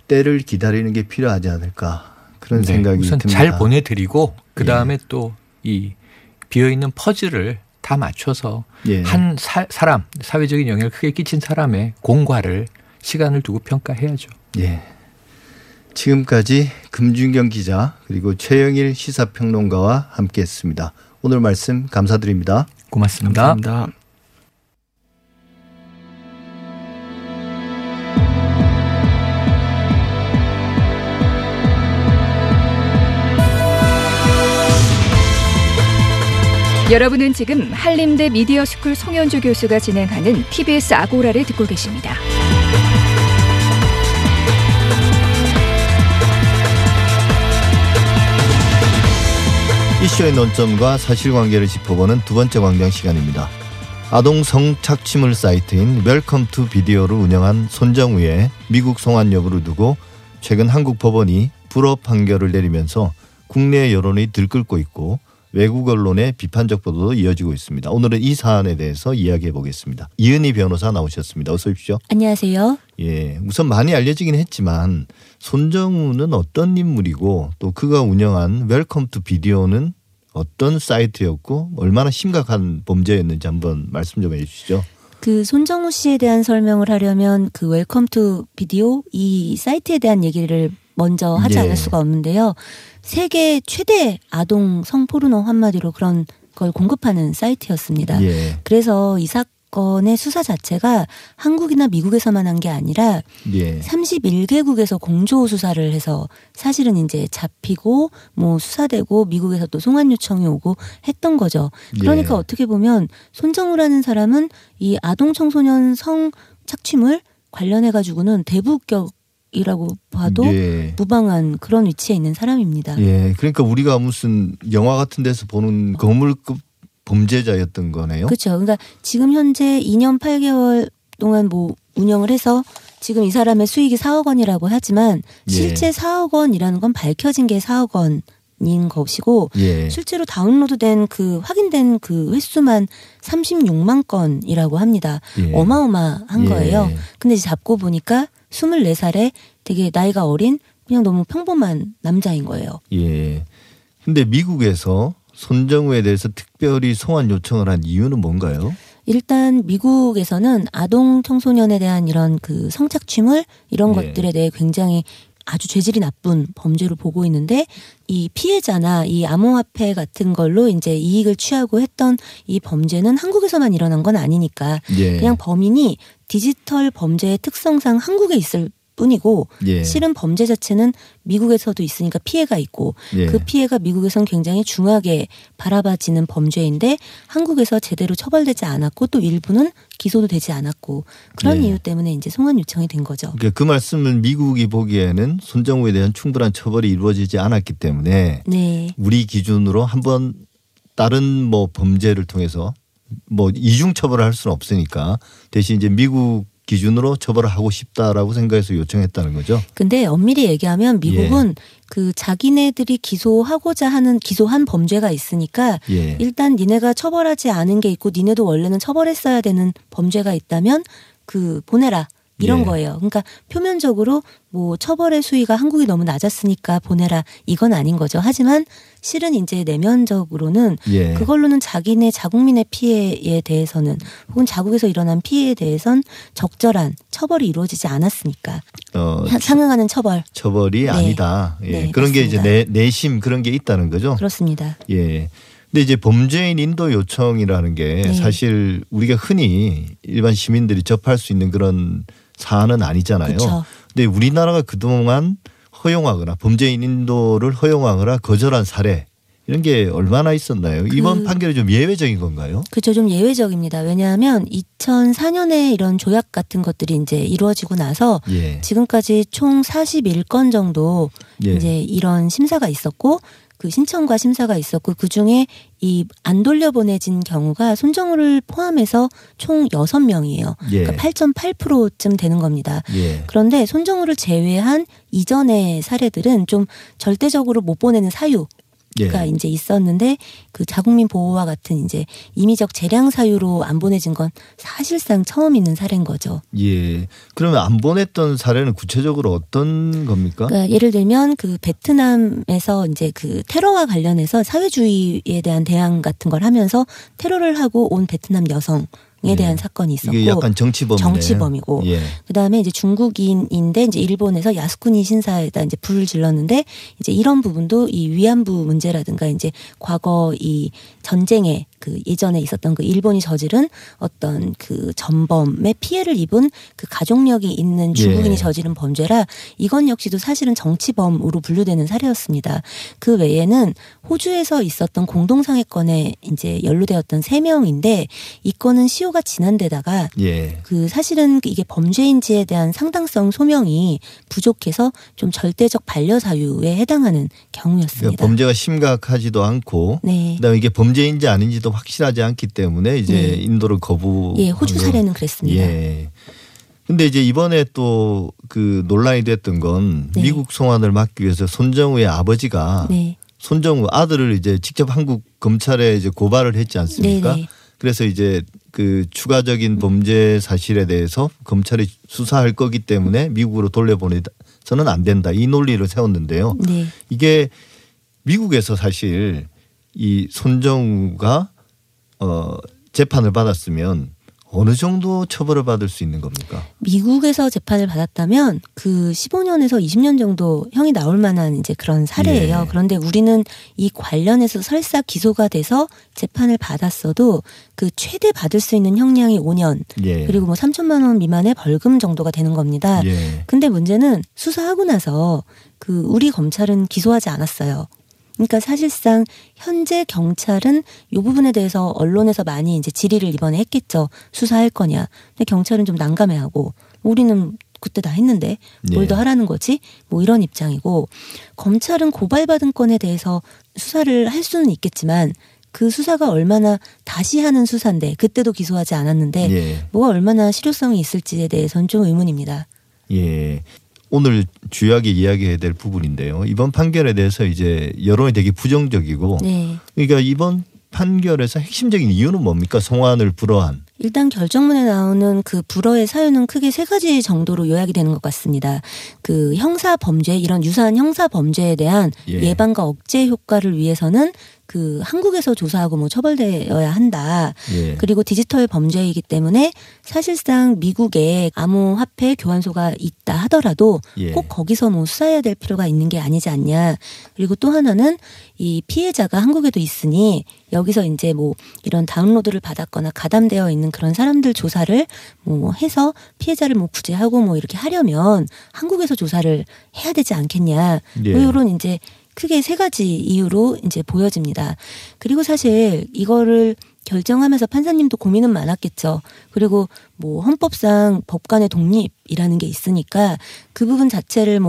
때를 기다리는 게 필요하지 않을까 그런 네. 생각이 우선 듭니다. 잘 보내드리고 그다음에 예. 또 이 비어있는 퍼즐을 다 맞춰서 예. 한 사람 사회적인 영향을 크게 끼친 사람의 공과를 시간을 두고 평가해야죠. 예. 지금까지 금준경 기자 그리고 최영일 시사평론가와 함께했습니다. 오늘 말씀 감사드립니다. 고맙습니다. 감사합니다. 여러분은 지금 한림대 미디어스쿨 송현주 교수가 진행하는 TBS 아고라를 듣고 계십니다. 이슈의 논점과 사실관계를 짚어보는 두 번째 광장 시간입니다. 아동 성착취물 사이트인 웰컴 투 비디오를 운영한 손정우의 미국 송환 여부를 두고 최근 한국 법원이 불허 판결을 내리면서 국내 여론이 들끓고 있고 외국 언론의 비판적 보도도 이어지고 있습니다. 오늘은 이 사안에 대해서 이야기해 보겠습니다. 이은희 변호사 나오셨습니다. 어서 오십시오. 안녕하세요. 예, 우선 많이 알려지긴 했지만 손정우는 어떤 인물이고 또 그가 운영한 웰컴 투 비디오는 어떤 사이트였고 얼마나 심각한 범죄였는지 한번 말씀 좀 해주시죠. 그 손정우 씨에 대한 설명을 하려면 그 웰컴 투 비디오 이 사이트에 대한 얘기를 먼저 하지 예. 않을 수가 없는데요. 세계 최대 아동 성포르노 한마디로 그런 걸 공급하는 사이트였습니다. 예. 그래서 이 사건의 수사 자체가 한국이나 미국에서만 한 게 아니라 예. 31개국에서 공조 수사를 해서 사실은 이제 잡히고 뭐 수사되고 미국에서 또 송환 요청이 오고 했던 거죠. 그러니까 예. 어떻게 보면 손정우라는 사람은 이 아동 청소년 성 착취물 관련해가지고는 대부격 이라고 봐도 예. 무방한 그런 위치에 있는 사람입니다. 예, 그러니까 우리가 무슨 영화 같은 데서 보는 거물급 범죄자였던 거네요. 그렇죠. 그러니까 지금 현재 2년 8개월 동안 뭐 운영을 해서 지금 이 사람의 수익이 4억 원이라고 하지만 실제 예. 4억 원이라는 건 밝혀진 게 4억 원인 것이고 예. 실제로 다운로드된 그 확인된 그 횟수만 36만 건이라고 합니다. 예. 어마어마한 예. 거예요. 근데 이제 잡고 보니까 24살에 되게 나이가 어린 그냥 너무 평범한 남자인 거예요. 예. 근데 미국에서 손정우에 대해서 특별히 송환 요청을 한 이유는 뭔가요? 일단 미국에서는 아동 청소년에 대한 이런 그 성착취물 이런 예. 것들에 대해 굉장히 아주 죄질이 나쁜 범죄로 보고 있는데 이 피해자나 이 암호화폐 같은 걸로 이제 이익을 취하고 했던 이 범죄는 한국에서만 일어난 건 아니니까 예. 그냥 범인이 디지털 범죄의 특성상 한국에 있을 뿐이고 예. 실은 범죄 자체는 미국에서도 있으니까 피해가 있고 예. 그 피해가 미국에선 굉장히 중하게 바라봐지는 범죄인데 한국에서 제대로 처벌되지 않았고 또 일부는 기소도 되지 않았고 그런 예. 이유 때문에 이제 송환 요청이 된 거죠. 그러니까 그 말씀은 미국이 보기에는 손정우에 대한 충분한 처벌이 이루어지지 않았기 때문에 네. 우리 기준으로 한번 다른 뭐 범죄를 통해서 뭐 이중 처벌을 할 수는 없으니까 대신 이제 미국 기준으로 처벌을 하고 싶다라고 생각해서 요청했다는 거죠. 근데 엄밀히 얘기하면 미국은 그 자기네들이 기소하고자 하는 기소한 범죄가 있으니까 일단 니네가 처벌하지 않은 게 있고 니네도 원래는 처벌했어야 되는 범죄가 있다면 그 보내라. 이런 거예요. 그러니까 표면적으로 뭐 처벌의 수위가 한국이 너무 낮았으니까 보내라 이건 아닌 거죠. 하지만 실은 이제 내면적으로는 그걸로는 자기네 자국민의 피해에 대해서는 혹은 자국에서 일어난 피해에 대해선 적절한 처벌이 이루어지지 않았으니까 상응하는 처벌이 아니다. 그런 맞습니다. 게 이제 내심 그런 게 있다는 거죠. 그렇습니다. 근데 이제 범죄인 인도 요청이라는 게 사실 우리가 흔히 일반 시민들이 접할 수 있는 그런 사안은 아니잖아요. 그쵸. 근데 우리나라가 그동안 허용하거나 범죄인 인도를 허용하거나 거절한 사례 이런 게 얼마나 있었나요? 이번 판결이 좀 예외적인 건가요? 그렇죠. 좀 예외적입니다. 왜냐하면 2004년에 이런 조약 같은 것들이 이제 이루어지고 나서 지금까지 총 41건 정도 이제 이런 심사가 있었고 그 신청과 심사가 있었고 그중에 이 안 돌려보내진 경우가 손정우를 포함해서 총 6명이에요. 그러니까 8.8%쯤 되는 겁니다. 그런데 손정우를 제외한 이전의 사례들은 좀 절대적으로 못 보내는 사유. 가 이제 있었는데 그 자국민 보호와 같은 이제 임의적 재량 사유로 안 보내진 건 사실상 처음 있는 사례인 거죠. 그러면 안 보냈던 사례는 구체적으로 어떤 겁니까? 그러니까 예를 들면 그 베트남에서 이제 그 테러와 관련해서 사회주의에 대한 대항 같은 걸 하면서 테러를 하고 온 베트남 여성. 에 대한 사건이 있었고 이게 약간 정치범이고 그다음에 이제 중국인인데 이제 일본에서 야스쿠니 신사에다 이제 불을 질렀는데 이제 이런 부분도 이 위안부 문제라든가 이제 과거 이 전쟁에 그 예전에 있었던 그 일본이 저지른 어떤 그 전범의 피해를 입은 그 가족력이 있는 중국인이 저지른 범죄라 이건 역시도 사실은 정치범으로 분류되는 사례였습니다. 그 외에는 호주에서 있었던 공동상해건에 이제 연루되었던 3명인데 이 건은 시효가 지난 데다가 그 사실은 이게 범죄인지에 대한 상당성 소명이 부족해서 좀 절대적 반려사유에 해당하는 경우였습니다. 그러니까 범죄가 심각하지도 않고 그다음에 이게 범죄인지 아닌지도 확실하지 않기 때문에 이제 인도를 거부. 호주 사례는 그랬습니다. 근데 이제 이번에 또 그 논란이 됐던 건 미국 송환을 막기 위해서 손정우의 아버지가 손정우 아들을 이제 직접 한국 검찰에 이제 고발을 했지 않습니까? 그래서 이제 그 추가적인 범죄 사실에 대해서 검찰이 수사할 거기 때문에 미국으로 돌려보내서는 안 된다 이 논리를 세웠는데요. 이게 미국에서 사실. 이 손정우가 재판을 받았으면 어느 정도 처벌을 받을 수 있는 겁니까? 미국에서 재판을 받았다면 그 15년에서 20년 정도 형이 나올 만한 이제 그런 사례예요. 그런데 우리는 이 관련해서 설사 기소가 돼서 재판을 받았어도 그 최대 받을 수 있는 형량이 5년 그리고 뭐 3천만 원 미만의 벌금 정도가 되는 겁니다. 근데 문제는 수사하고 나서 그 우리 검찰은 기소하지 않았어요. 그러니까 사실상 현재 경찰은 이 부분에 대해서 언론에서 많이 이제 질의를 이번에 했겠죠. 수사할 거냐. 근데 경찰은 좀 난감해하고 우리는 그때 다 했는데 뭘 더 하라는 거지? 뭐 이런 입장이고 검찰은 고발받은 건에 대해서 수사를 할 수는 있겠지만 그 수사가 얼마나 다시 하는 수사인데 그때도 기소하지 않았는데 뭐가 얼마나 실효성이 있을지에 대해서는 좀 의문입니다. 오늘 주요하게 이야기해야 될 부분인데요. 이번 판결에 대해서 이제 여론이 되게 부정적이고 그러니까 이번 판결에서 핵심적인 이유는 뭡니까? 송환을 불허한. 일단 결정문에 나오는 그 불허의 사유는 크게 3가지 정도로 요약이 되는 것 같습니다. 그 형사 범죄 이런 유사한 형사 범죄에 대한 예방과 억제 효과를 위해서는 그 한국에서 조사하고 뭐 처벌되어야 한다. 그리고 디지털 범죄이기 때문에 사실상 미국에 암호화폐 교환소가 있다 하더라도 꼭 거기서 뭐 수사해야 될 필요가 있는 게 아니지 않냐. 그리고 또 하나는 이 피해자가 한국에도 있으니 여기서 이제 뭐 이런 다운로드를 받았거나 가담되어 있는 그런 사람들 조사를 뭐 해서 피해자를 뭐 구제하고 뭐 이렇게 하려면 한국에서 조사를 해야 되지 않겠냐. 뭐 이런 이제 크게 3가지 이유로 이제 보여집니다. 그리고 사실 이거를 결정하면서 판사님도 고민은 많았겠죠. 그리고 뭐 헌법상 법관의 독립이라는 게 있으니까 그 부분 자체를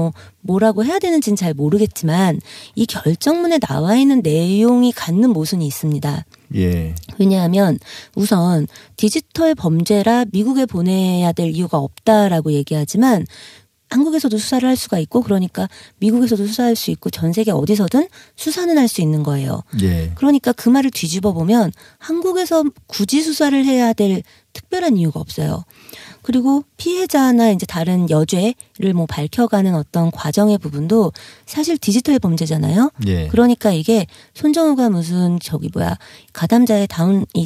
뭐라고 해야 되는지는 잘 모르겠지만 이 결정문에 나와 있는 내용이 갖는 모순이 있습니다. 예. 왜냐하면 우선 디지털 범죄라 미국에 보내야 될 이유가 없다라고 얘기하지만 한국에서도 수사를 할 수가 있고 그러니까 미국에서도 수사할 수 있고 전 세계 어디서든 수사는 할 수 있는 거예요. 예. 그러니까 그 말을 뒤집어 보면 한국에서 굳이 수사를 해야 될 특별한 이유가 없어요. 그리고 피해자나 이제 다른 여죄를 뭐 밝혀가는 어떤 과정의 부분도 사실 디지털 범죄잖아요. 예. 그러니까 이게 손정우가 무슨 가담자의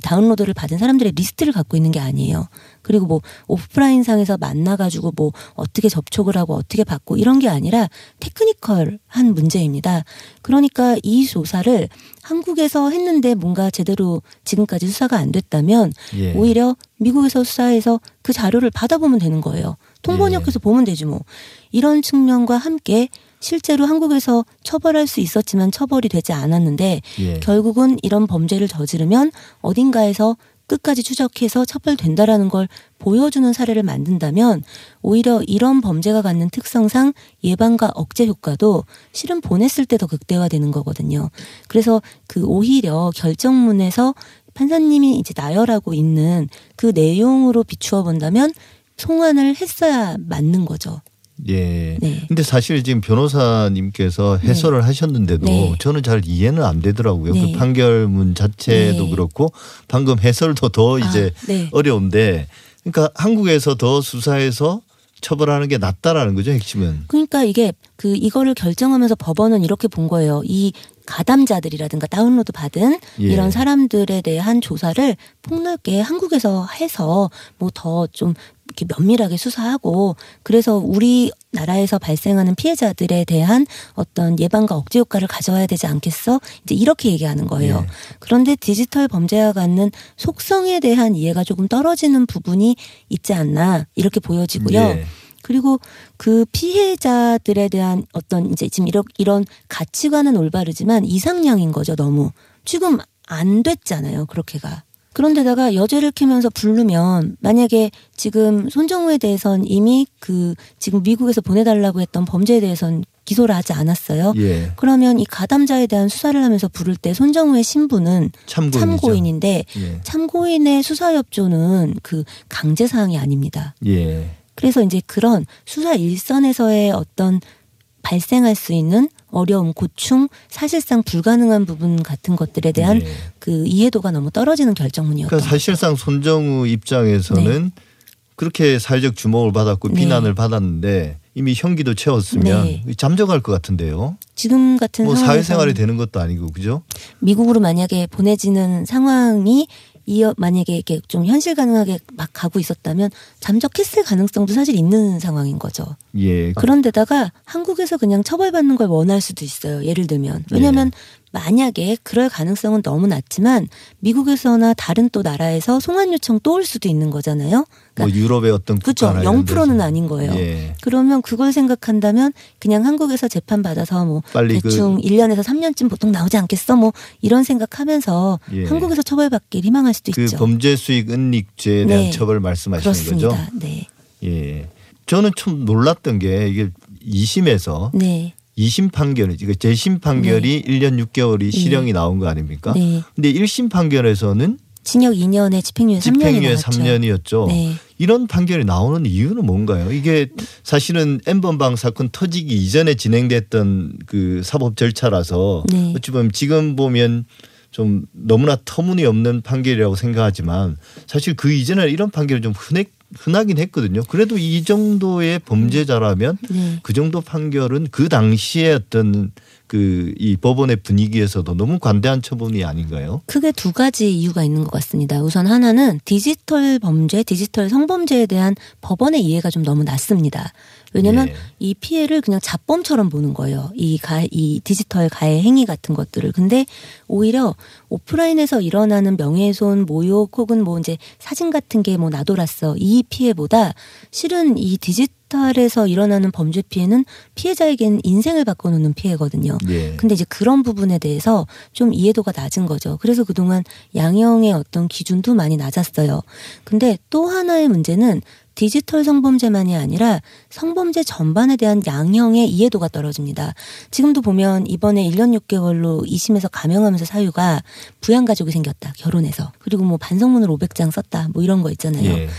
다운로드를 받은 사람들의 리스트를 갖고 있는 게 아니에요. 그리고 뭐 오프라인 상에서 만나가지고 뭐 어떻게 접촉을 하고 어떻게 받고 이런 게 아니라 테크니컬한 문제입니다. 그러니까 이 조사를 한국에서 했는데 뭔가 제대로 지금까지 수사가 안 됐다면 예. 오히려 미국에서 수사해서 그 자료를 받아보면 되는 거예요. 통번역해서 예. 보면 되지 뭐. 이런 측면과 함께 실제로 한국에서 처벌할 수 있었지만 처벌이 되지 않았는데 예. 결국은 이런 범죄를 저지르면 어딘가에서 끝까지 추적해서 처벌된다라는 걸 보여주는 사례를 만든다면 오히려 이런 범죄가 갖는 특성상 예방과 억제 효과도 실은 보냈을 때 더 극대화되는 거거든요. 그래서 그 오히려 결정문에서 판사님이 이제 나열하고 있는 그 내용으로 비추어 본다면 송환을 했어야 맞는 거죠. 예. 네. 근데 사실 지금 변호사님께서 해설을 네. 하셨는데도 네. 저는 잘 이해는 안 되더라고요. 네. 그 판결문 자체도 네. 그렇고 방금 해설도 더 이제 네. 어려운데 그러니까 한국에서 더 수사해서 처벌하는 게 낫다라는 거죠, 핵심은. 그러니까 이게 이거를 결정하면서 법원은 이렇게 본 거예요. 이 가담자들이라든가 다운로드 받은 예. 이런 사람들에 대한 조사를 폭넓게 한국에서 해서 뭐 더 좀 이렇게 면밀하게 수사하고 그래서 우리나라에서 발생하는 피해자들에 대한 어떤 예방과 억제 효과를 가져와야 되지 않겠어? 이제 이렇게 얘기하는 거예요. 예. 그런데 디지털 범죄와 갖는 속성에 대한 이해가 조금 떨어지는 부분이 있지 않나 이렇게 보여지고요. 예. 그리고 그 피해자들에 대한 어떤 이제 지금 이런 가치관은 올바르지만 이상향인 거죠, 너무. 지금 안 됐잖아요, 그렇게가. 그런데다가 여죄를 캐면서 부르면 만약에 지금 손정우에 대해선 이미 지금 미국에서 보내달라고 했던 범죄에 대해선 기소를 하지 않았어요. 예. 그러면 이 가담자에 대한 수사를 하면서 부를 때 손정우의 신분은 참고인인데 예. 참고인의 수사협조는 그 강제사항이 아닙니다. 예. 그래서 이제 그런 수사 일선에서의 어떤 발생할 수 있는 어려움, 고충, 사실상 불가능한 부분 같은 것들에 대한 네. 그 이해도가 너무 떨어지는 결정문이었던 그러니까 사실상 손정우 입장에서는 네. 그렇게 사회적 주목을 받았고 네. 비난을 받았는데 이미 형기도 채웠으면 네. 잠적할 것 같은데요. 지금 같은 뭐 사회생활이 되는 것도 아니고 그죠? 미국으로 만약에 보내지는 상황이 만약에 이렇게 좀 현실 가능하게 막 가고 있었다면 잠적했을 가능성도 사실 있는 상황인 거죠. 예. 그런데다가 한국에서 그냥 처벌받는 걸 원할 수도 있어요. 예를 들면. 왜냐하면 예. 만약에 그럴 가능성은 너무 낮지만 미국에서나 다른 또 나라에서 송환 요청 또 올 수도 있는 거잖아요. 그러니까 뭐 유럽의 어떤 그렇죠. 0%는 아닌 거예요. 예. 그러면 그걸 생각한다면 그냥 한국에서 재판받아서 뭐 대충 1년에서 3년쯤 보통 나오지 않겠어? 뭐 이런 생각하면서 예. 한국에서 처벌받길 희망할 수도 있죠. 범죄 수익 은닉죄에 대한 네. 처벌 말씀하시는 그렇습니다. 거죠? 네. 예. 저는 좀 놀랐던 게 이게 2심에서 네. 2심 판결이 재심 판결이 네. 1년 6개월이 실형이 네. 나온 거 아닙니까? 네. 근데 1심 판결에서는 징역 2년에 집행유예 3년이었죠. 네. 이런 판결이 나오는 이유는 뭔가요? 이게 사실은 n번방 사건 터지기 이전에 진행됐던 그 사법 절차라서 네. 어찌 보면 지금 보면 좀 너무나 터무니없는 판결이라고 생각하지만 사실 그 이전에 이런 판결이 좀 흔하긴 했거든요. 그래도 이 정도의 범죄자라면 네. 그 정도 판결은 그 당시에 어떤 이 법원의 분위기에서도 너무 관대한 처분이 아닌가요? 크게 두 가지 이유가 있는 것 같습니다. 우선 하나는 디지털 범죄, 디지털 성범죄에 대한 법원의 이해가 좀 너무 낮습니다. 왜냐하면 예. 이 피해를 그냥 잡범처럼 보는 거예요. 이 디지털 가해 행위 같은 것들을. 근데 오히려 오프라인에서 일어나는 명예훼손, 모욕 혹은 뭐 이제 사진 같은 게 뭐 나돌았어 이 피해보다 실은 이 디지털에서 일어나는 범죄 피해는 피해자에겐 인생을 바꿔놓는 피해거든요. 예. 근데 이제 그런 부분에 대해서 좀 이해도가 낮은 거죠. 그래서 그동안 양형의 어떤 기준도 많이 낮았어요. 근데 또 하나의 문제는 디지털 성범죄만이 아니라 성범죄 전반에 대한 양형의 이해도가 떨어집니다. 지금도 보면 이번에 1년 6개월로 2심에서 감형하면서 사유가 부양가족이 생겼다. 결혼해서. 그리고 뭐 반성문을 500장 썼다. 뭐 이런 거 있잖아요. 예.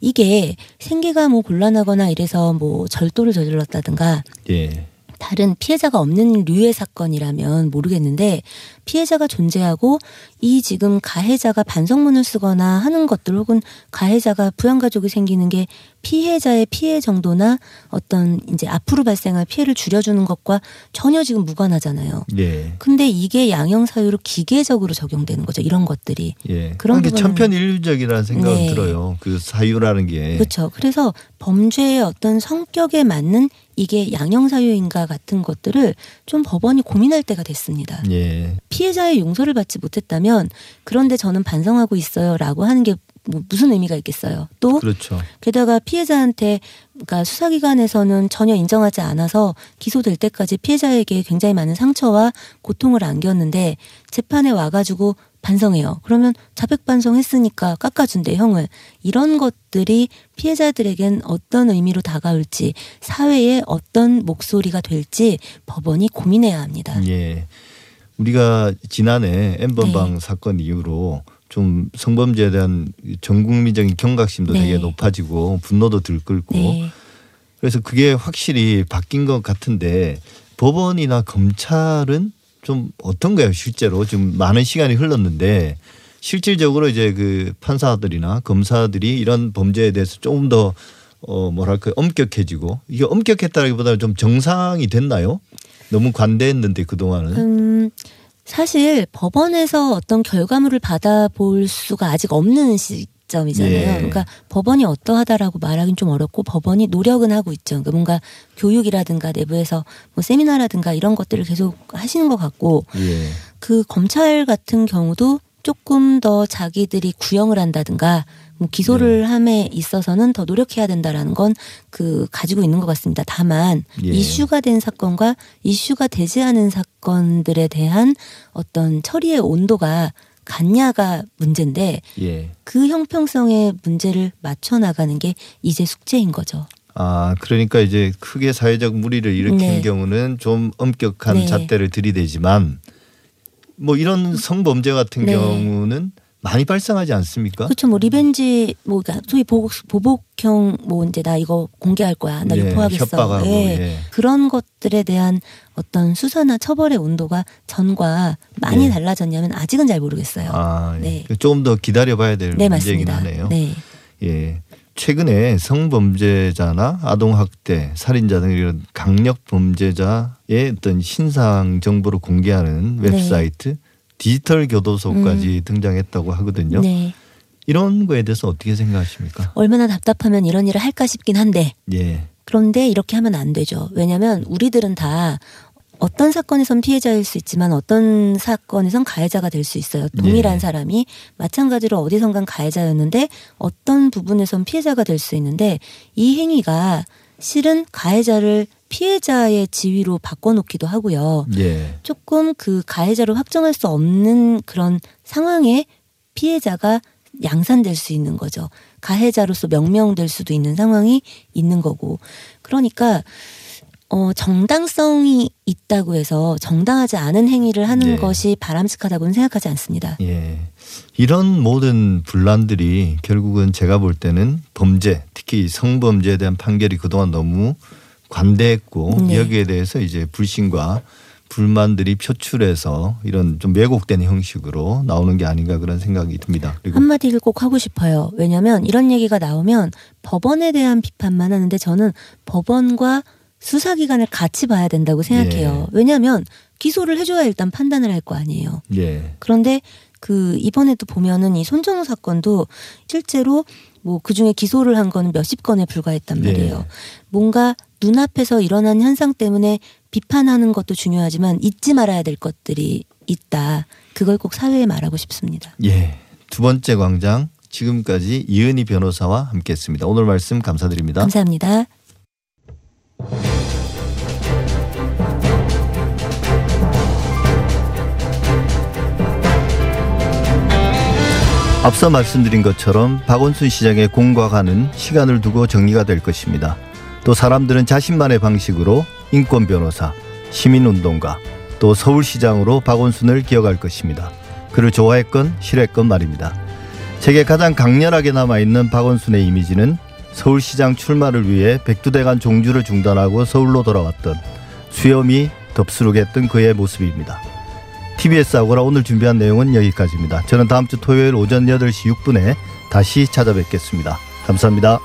이게 생계가 뭐 곤란하거나 이래서 뭐 절도를 저질렀다든가 예. 다른 피해자가 없는 류의 사건이라면 모르겠는데 피해자가 존재하고 이 지금 가해자가 반성문을 쓰거나 하는 것들 혹은 가해자가 부양가족이 생기는 게 피해자의 피해 정도나 어떤 이제 앞으로 발생할 피해를 줄여주는 것과 전혀 지금 무관하잖아요. 예. 근데 이게 양형 사유로 기계적으로 적용되는 거죠. 이런 것들이. 예. 그런 게 천편일률적이라는 생각은 네. 들어요. 그 사유라는 게. 그렇죠. 그래서 범죄의 어떤 성격에 맞는 이게 양형 사유인가 같은 것들을 좀 법원이 고민할 때가 됐습니다. 예. 피해자의 용서를 받지 못했다면 그런데 저는 반성하고 있어요라고 하는 게 뭐 무슨 의미가 있겠어요. 또 그렇죠. 게다가 피해자한테 그러니까 수사기관에서는 전혀 인정하지 않아서 기소될 때까지 피해자에게 굉장히 많은 상처와 고통을 안겼는데 재판에 와가지고 반성해요. 그러면 자백 반성했으니까 깎아준대 형을. 이런 것들이 피해자들에겐 어떤 의미로 다가올지 사회에 어떤 목소리가 될지 법원이 고민해야 합니다. 예, 우리가 지난해 n번방 네. 사건 이후로 좀 성범죄에 대한 전국민적인 경각심도 네. 되게 높아지고 분노도 들끓고 네. 그래서 그게 확실히 바뀐 것 같은데 법원이나 검찰은 좀 어떤가요? 실제로 지금 많은 시간이 흘렀는데 실질적으로 이제 그 판사들이나 검사들이 이런 범죄에 대해서 조금 더 뭐랄까 엄격해지고 이게 엄격했다기보다는 좀 정상이 됐나요? 너무 관대했는데 그동안은. 사실 법원에서 어떤 결과물을 받아볼 수가 아직 없는 시점이잖아요. 네. 그러니까 법원이 어떠하다라고 말하기는 좀 어렵고 법원이 노력은 하고 있죠. 그러니까 뭔가 교육이라든가 내부에서 뭐 세미나라든가 이런 것들을 계속 하시는 것 같고 네. 그 검찰 같은 경우도 조금 더 자기들이 구형을 한다든가 뭐 기소를 네. 함에 있어서는 더 노력해야 된다라는 건 그 가지고 있는 것 같습니다. 다만 예. 이슈가 된 사건과 이슈가 되지 않은 사건들에 대한 어떤 처리의 온도가 같냐가 문제인데 예. 그 형평성의 문제를 맞춰나가는 게 이제 숙제인 거죠. 아, 그러니까 이제 크게 사회적 물의를 일으킨 네. 경우는 좀 엄격한 네. 잣대를 들이대지만 뭐 이런 성범죄 같은 네. 경우는 많이 발생하지 않습니까? 그렇죠. 뭐 리벤지 뭐 소위 보복형 뭐 이제 나 이거 공개할 거야. 나 유포하겠어. 협박하고. 예. 예. 그런 것들에 대한 어떤 수사나 처벌의 온도가 전과 많이 예. 달라졌냐면 아직은 잘 모르겠어요. 아, 예. 네. 조금 더 기다려봐야 될 네, 문제이긴 하네요. 네. 예. 최근에 성범죄자나 아동학대, 살인자 등 이런 강력범죄자의 어떤 신상 정보를 공개하는 웹사이트 네. 디지털 교도소까지 등장했다고 하거든요. 네. 이런 거에 대해서 어떻게 생각하십니까? 얼마나 답답하면 이런 일을 할까 싶긴 한데 예. 그런데 이렇게 하면 안 되죠. 왜냐하면 우리들은 다 어떤 사건에선 피해자일 수 있지만 어떤 사건에선 가해자가 될 수 있어요. 동일한 예. 사람이 마찬가지로 어디선간 가해자였는데 어떤 부분에선 피해자가 될 수 있는데 이 행위가 실은 가해자를 피해자의 지위로 바꿔놓기도 하고요. 예. 조금 그 가해자로 확정할 수 없는 그런 상황에 피해자가 양산될 수 있는 거죠. 가해자로서 명명될 수도 있는 상황이 있는 거고. 그러니까 정당성이 있다고 해서 정당하지 않은 행위를 하는 예. 것이 바람직하다고는 생각하지 않습니다. 예. 이런 모든 분란들이 결국은 제가 볼 때는 범죄, 특히 성범죄에 대한 판결이 그동안 너무 관대했고 네. 여기에 대해서 이제 불신과 불만들이 표출해서 이런 좀 왜곡된 형식으로 나오는 게 아닌가 그런 생각이 듭니다. 그리고 한마디를 꼭 하고 싶어요. 왜냐하면 이런 얘기가 나오면 법원에 대한 비판만 하는데 저는 법원과 수사기관을 같이 봐야 된다고 생각해요. 예. 왜냐하면 기소를 해줘야 일단 판단을 할 거 아니에요. 예. 그런데 그 이번에도 보면은 이 손정우 사건도 실제로 뭐 그중에 기소를 한 건 몇십 건에 불과했단 말이에요. 예. 뭔가 눈앞에서 일어난 현상 때문에 비판하는 것도 중요하지만 잊지 말아야 될 것들이 있다. 그걸 꼭 사회에 말하고 싶습니다. 예, 두 번째 광장 지금까지 이은희 변호사와 함께했습니다. 오늘 말씀 감사드립니다. 감사합니다. 앞서 말씀드린 것처럼 박원순 시장의 공과 간은 시간을 두고 정리가 될 것입니다. 또 사람들은 자신만의 방식으로 인권 변호사, 시민운동가, 또 서울시장으로 박원순을 기억할 것입니다. 그를 좋아했건 싫어했건 말입니다. 제게 가장 강렬하게 남아있는 박원순의 이미지는 서울시장 출마를 위해 백두대간 종주를 중단하고 서울로 돌아왔던 수염이 덥수룩했던 그의 모습입니다. TBS 아고라 오늘 준비한 내용은 여기까지입니다. 저는 다음 주 토요일 오전 8시 6분에 다시 찾아뵙겠습니다. 감사합니다.